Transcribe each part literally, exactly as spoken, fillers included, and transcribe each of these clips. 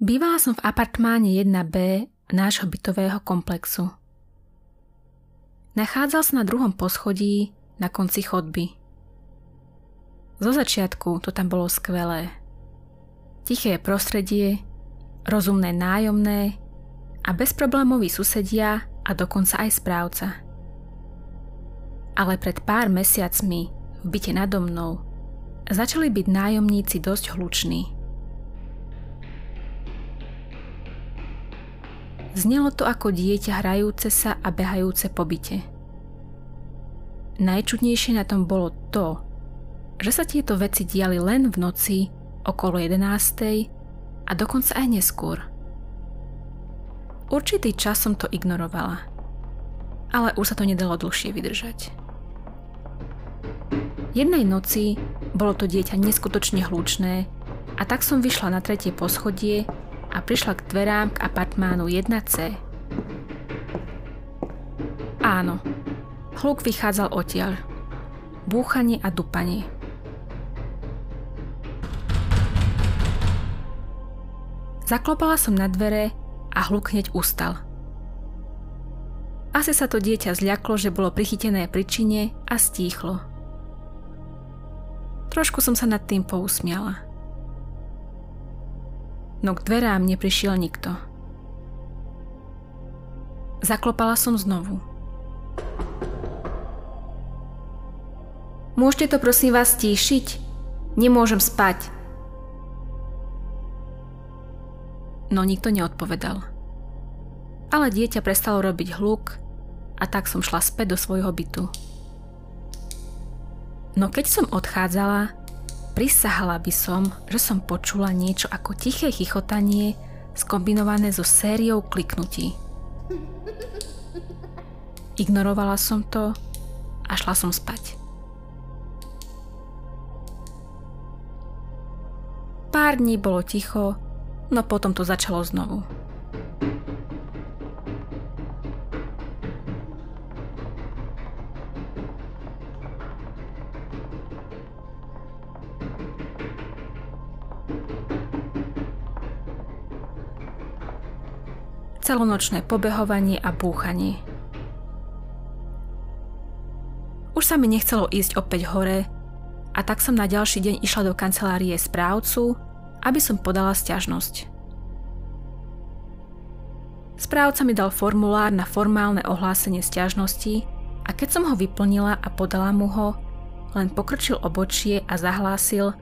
Bývala som v apartmáne jedna bé nášho bytového komplexu. Nachádzal sa na druhom poschodí na konci chodby. Zo začiatku to tam bolo skvelé. Tiché prostredie, rozumné nájomné a bezproblémoví susedia a dokonca aj správca. Ale pred pár mesiacmi v byte nado mnou začali byť nájomníci dosť hluční. Znelo to ako dieťa hrajúce sa a behajúce po byte. Najčudnejšie na tom bolo to, že sa tieto veci diali len v noci okolo jedenástej a dokonca aj neskôr. Určitý čas som to ignorovala, ale už sa to nedalo dlhšie vydržať. Jednej noci bolo to dieťa neskutočne hlučné a tak som vyšla na tretie poschodie a prišla k dverám k apartmánu jedna cé. Áno, hluk vychádzal odtiaľ. Búchanie a dupanie. Zaklopala som na dvere a hluk hneď ustal. Asi sa to dieťa zľaklo, že bolo prichytené pri čine a stíchlo. Trošku som sa nad tým pousmiala. No k dverám neprišiel nikto. Zaklopala som znovu. Môžete to prosím vás stíšiť? Nemôžem spať. No nikto neodpovedal. Ale dieťa prestalo robiť hluk a tak som šla späť do svojho bytu. No keď som odchádzala, prisahala by som, že som počula niečo ako tiché chichotanie skombinované so sériou kliknutí. Ignorovala som to a šla som spať. Pár dní bolo ticho, no potom to začalo znovu. Celonočné pobehovanie a búchanie. Už sa mi nechcelo ísť opäť hore a tak som na ďalší deň išla do kancelárie správcu, aby som podala sťažnosť. Správca mi dal formulár na formálne ohlásenie sťažnosti a keď som ho vyplnila a podala mu ho, len pokrčil obočie a zahlásil,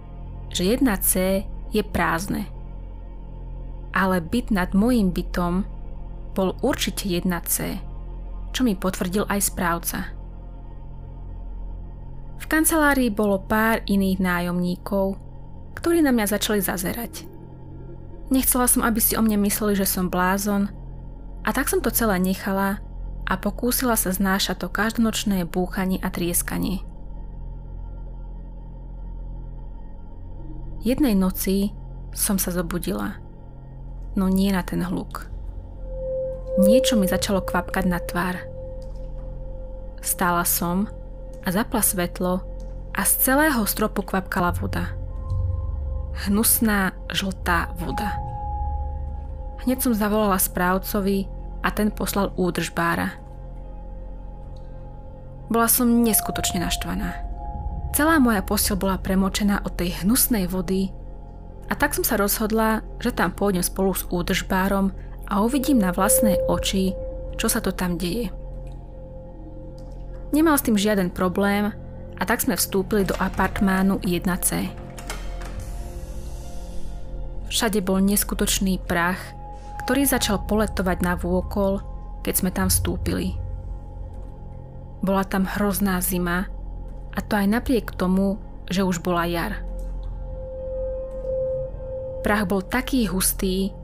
že jedna cé je prázdne. Ale byt nad mojím bytom bol určite jedna cé, čo mi potvrdil aj správca. V kancelárii bolo pár iných nájomníkov, ktorí na mňa začali zazerať. Nechcela som, aby si o mne mysleli, že som blázon, a tak som to celé nechala a pokúsila sa znášať to každonočné búchanie a trieskanie. Jednej noci som sa zobudila, no nie na ten hluk. Niečo mi začalo kvapkať na tvár. Stála som a zapla svetlo a z celého stropu kvapkala voda. Hnusná, žltá voda. Hneď som zavolala správcovi a ten poslal údržbára. Bola som neskutočne naštvaná. Celá moja posteľ bola premočená od tej hnusnej vody a tak som sa rozhodla, že tam pôjdem spolu s údržbárom a uvidím na vlastné oči, čo sa to tam deje. Nemal s tým žiaden problém a tak sme vstúpili do apartmánu jedna cé. Všade bol neskutočný prach, ktorý začal poletovať navôkol, keď sme tam vstúpili. Bola tam hrozná zima a to aj napriek tomu, že už bola jar. Prach bol taký hustý,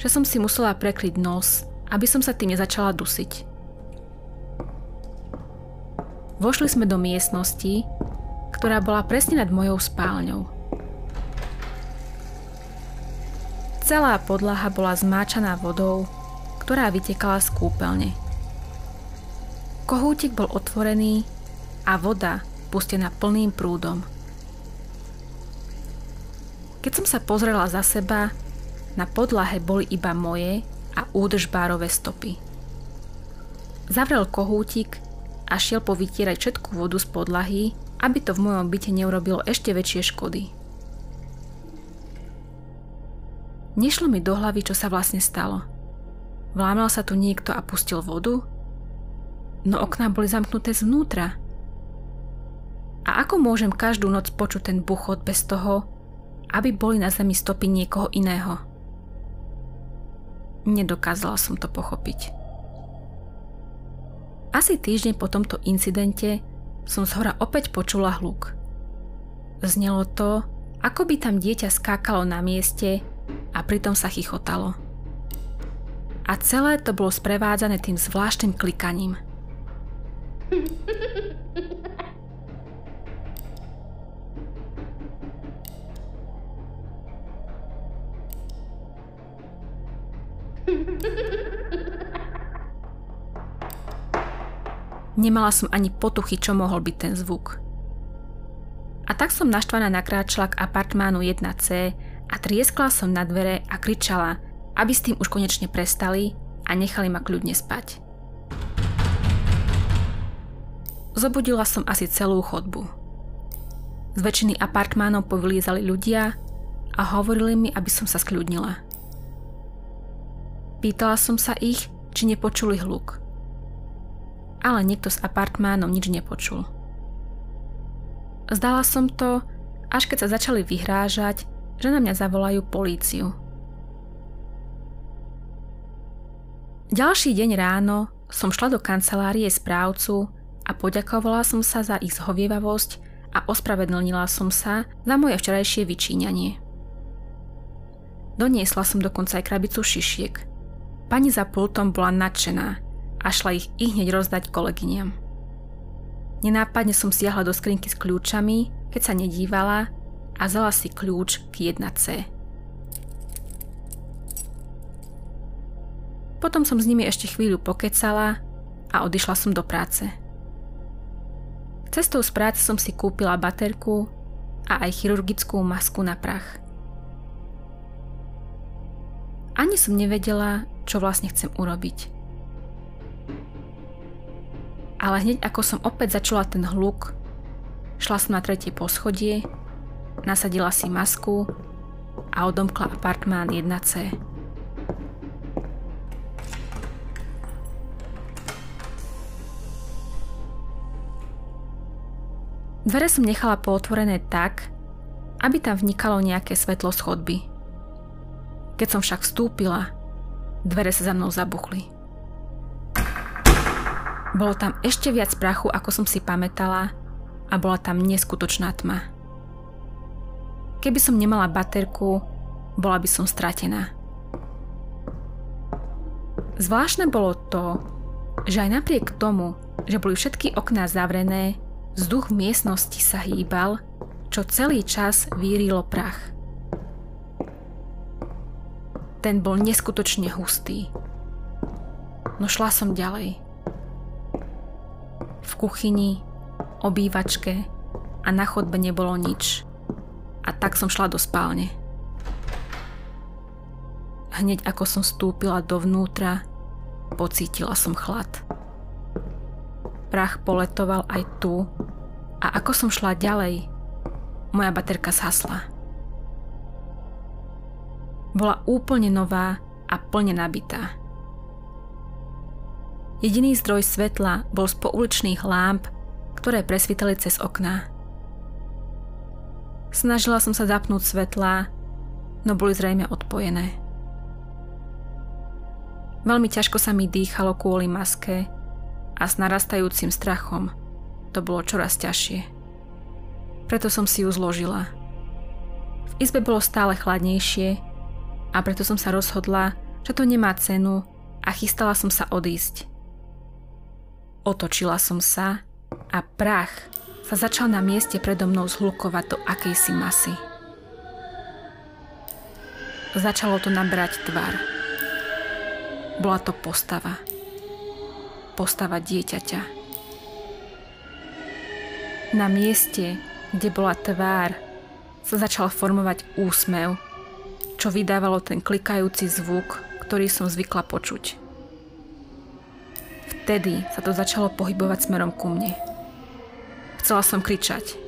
že som si musela prekryť nos, aby som sa tým nezačala dusiť. Vošli sme do miestnosti, ktorá bola presne nad mojou spálňou. Celá podlaha bola zmáčaná vodou, ktorá vytekala z kúpeľne. Kohútik bol otvorený a voda pustená plným prúdom. Keď som sa pozrela za seba, Na podlahe boli iba moje a údržbárove stopy. Zavrel kohútik a šiel povytierať všetku vodu z podlahy, aby to v mojom byte neurobilo ešte väčšie škody. Nešlo mi do hlavy, čo sa vlastne stalo. Vlámal sa tu niekto a pustil vodu? No okná boli zamknuté zvnútra. A ako môžem každú noc počuť ten buchot bez toho, aby boli na zemi stopy niekoho iného? Nedokázala som to pochopiť. Asi týždeň po tomto incidente som zhora opäť počula hluk. Znelo to, ako by tam dieťa skákalo na mieste a pritom sa chichotalo. A celé to bolo sprevádzané tým zvláštnym klikaním. Nemala som ani potuchy, čo mohol byť ten zvuk. A tak som naštvaná nakráčala k apartmánu jedna cé a trieskla som na dvere a kričala, aby s tým už konečne prestali a nechali ma kľudne spať. Zobudila som asi celú chodbu. Z väčšiny apartmánov povylízali ľudia a hovorili mi, aby som sa skľudnila. Pýtala som sa ich, či nepočuli hluk. Ale niekto s apartmánom nič nepočul. Zdala som to, až keď sa začali vyhrážať, že na mňa zavolajú políciu. Ďalší deň ráno som šla do kancelárie správcu a poďakovala som sa za ich zhovievavosť a ospravedlnila som sa za moje včerajšie vyčíňanie. Doniesla som dokonca aj krabicu šišiek. Pani za pultom bola nadšená a šla ich ihneď rozdať kolegyňam. Nenápadne som siahla do skrinky s kľúčami, keď sa nedívala, a vzala si kľúč k jedna cé. Potom som s nimi ešte chvíľu pokecala a odišla som do práce. Cestou z práce som si kúpila baterku a aj chirurgickú masku na prach. Ani som nevedela, čo vlastne chcem urobiť. Ale hneď ako som opäť začula ten hluk, šla som na tretie poschodie, nasadila si masku a odomkla apartmán jedna cé. Dvere som nechala pootvorené tak, aby tam vnikalo nejaké svetlo z chodby. Keď som však vstúpila, dvere sa za mnou zabuchli. Bolo tam ešte viac prachu, ako som si pamätala, a bola tam neskutočná tma. Keby som nemala baterku, bola by som stratená. Zvláštne bolo to, že aj napriek tomu, že boli všetky okná zavrené, vzduch v miestnosti sa hýbal, čo celý čas vírilo prach. Ten bol neskutočne hustý. No šla som ďalej. V kuchyni, obývačke a na chodbe nebolo nič. A tak som šla do spálne. Hneď ako som vstúpila dovnútra, pocítila som chlad. Prach poletoval aj tu, a ako som šla ďalej, moja baterka zhasla. Bola úplne nová a plne nabitá. Jediný zdroj svetla bol z pouličných lámp, ktoré presvítali cez okná. Snažila som sa zapnúť svetlá, no boli zrejme odpojené. Veľmi ťažko sa mi dýchalo kvôli maske a s narastajúcim strachom to bolo čoraz ťažšie. Preto som si ju zložila. V izbe bolo stále chladnejšie a preto som sa rozhodla, že to nemá cenu, a chystala som sa odísť. Otočila som sa a prach sa začal na mieste predo mnou zhlukovať do akejsi masy. Začalo to nabrať tvar. Bola to postava. Postava dieťaťa. Na mieste, kde bola tvár, sa začal formovať úsmev, čo vydávalo ten klikajúci zvuk, ktorý som zvykla počuť. Vtedy sa to začalo pohybovať smerom ku mne. Chcela som kričať,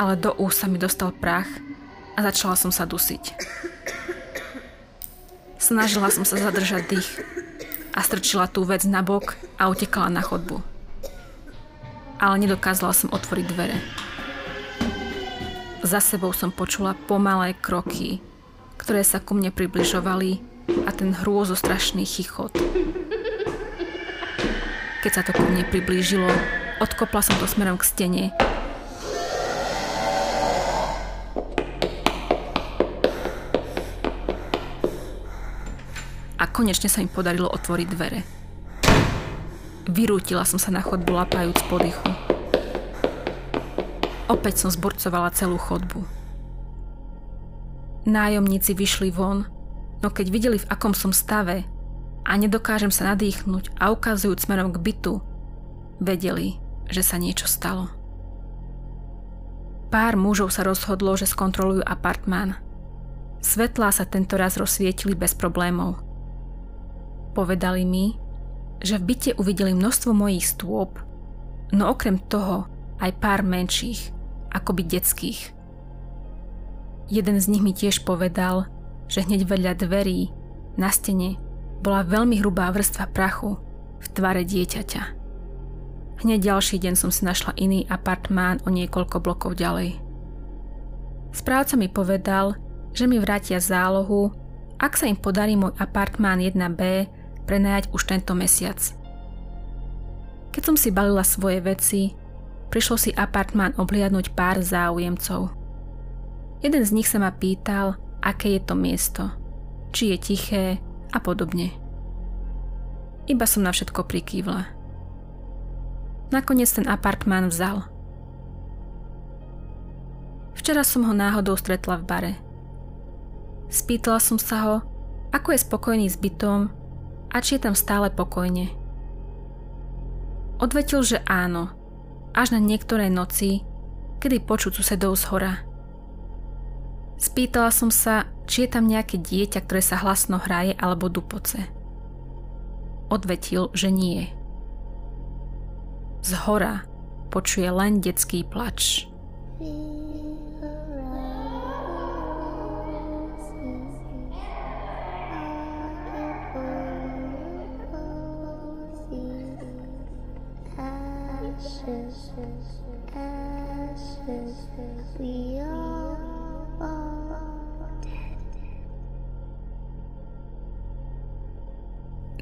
ale do úst sa mi dostal prach a začala som sa dusiť. Snažila som sa zadržať dých a strčila tú vec na bok a utekala na chodbu. Ale nedokázala som otvoriť dvere. Za sebou som počula pomalé kroky, ktoré sa ku mne približovali a ten hrôzostrašný chichot. Keď sa to ku mne priblížilo, odkopla som to smerom k stene. A konečne sa im podarilo otvoriť dvere. Vyrútila som sa na chodbu, lapajúc po dýchu. Opäť som zburcovala celú chodbu. Nájomníci vyšli von, no keď videli, v akom som stave a nedokážem sa nadýchnuť a ukazujú smerom k bytu, vedeli, že sa niečo stalo. Pár mužov sa rozhodlo, že skontrolujú apartmán. Svetlá sa tento raz rozsvietili bez problémov. Povedali mi, že v byte uvideli množstvo mojich stôp, no okrem toho aj pár menších, akoby detských. Jeden z nich mi tiež povedal, že hneď vedľa dverí, na stene, bola veľmi hrubá vrstva prachu v tvare dieťaťa. Hneď ďalší deň som si našla iný apartmán o niekoľko blokov ďalej. Správca mi povedal, že mi vrátia zálohu, ak sa im podarí môj apartmán jedna bé prenajať už tento mesiac. Keď som si balila svoje veci, prišlo si apartmán obliadnuť pár záujemcov. Jeden z nich sa ma pýtal, aké je to miesto, či je tiché a podobne. Iba som na všetko prikývla. Nakoniec ten apartmán vzal. Včera som ho náhodou stretla v bare. Spýtala som sa ho, ako je spokojný s bytom a či je tam stále pokojne. Odvetil, že áno, až na niektoré noci, kedy počuť susedov zhora. Spýtala som sa, či je tam nejaké dieťa, ktoré sa hlasno hraje alebo dupoce. Odvetil, že nie. Zhora počuje len detský plač. Ashes, ashes, we are all dead.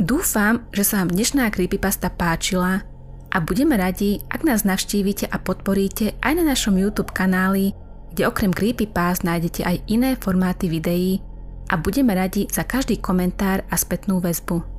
Dúfam, že sa vám dnešná creepypasta páčila a budeme radi, ak nás navštívite a podporíte aj na našom YouTube kanáli, kde okrem creepypast nájdete aj iné formáty videí a budeme radi za každý komentár a spätnú väzbu.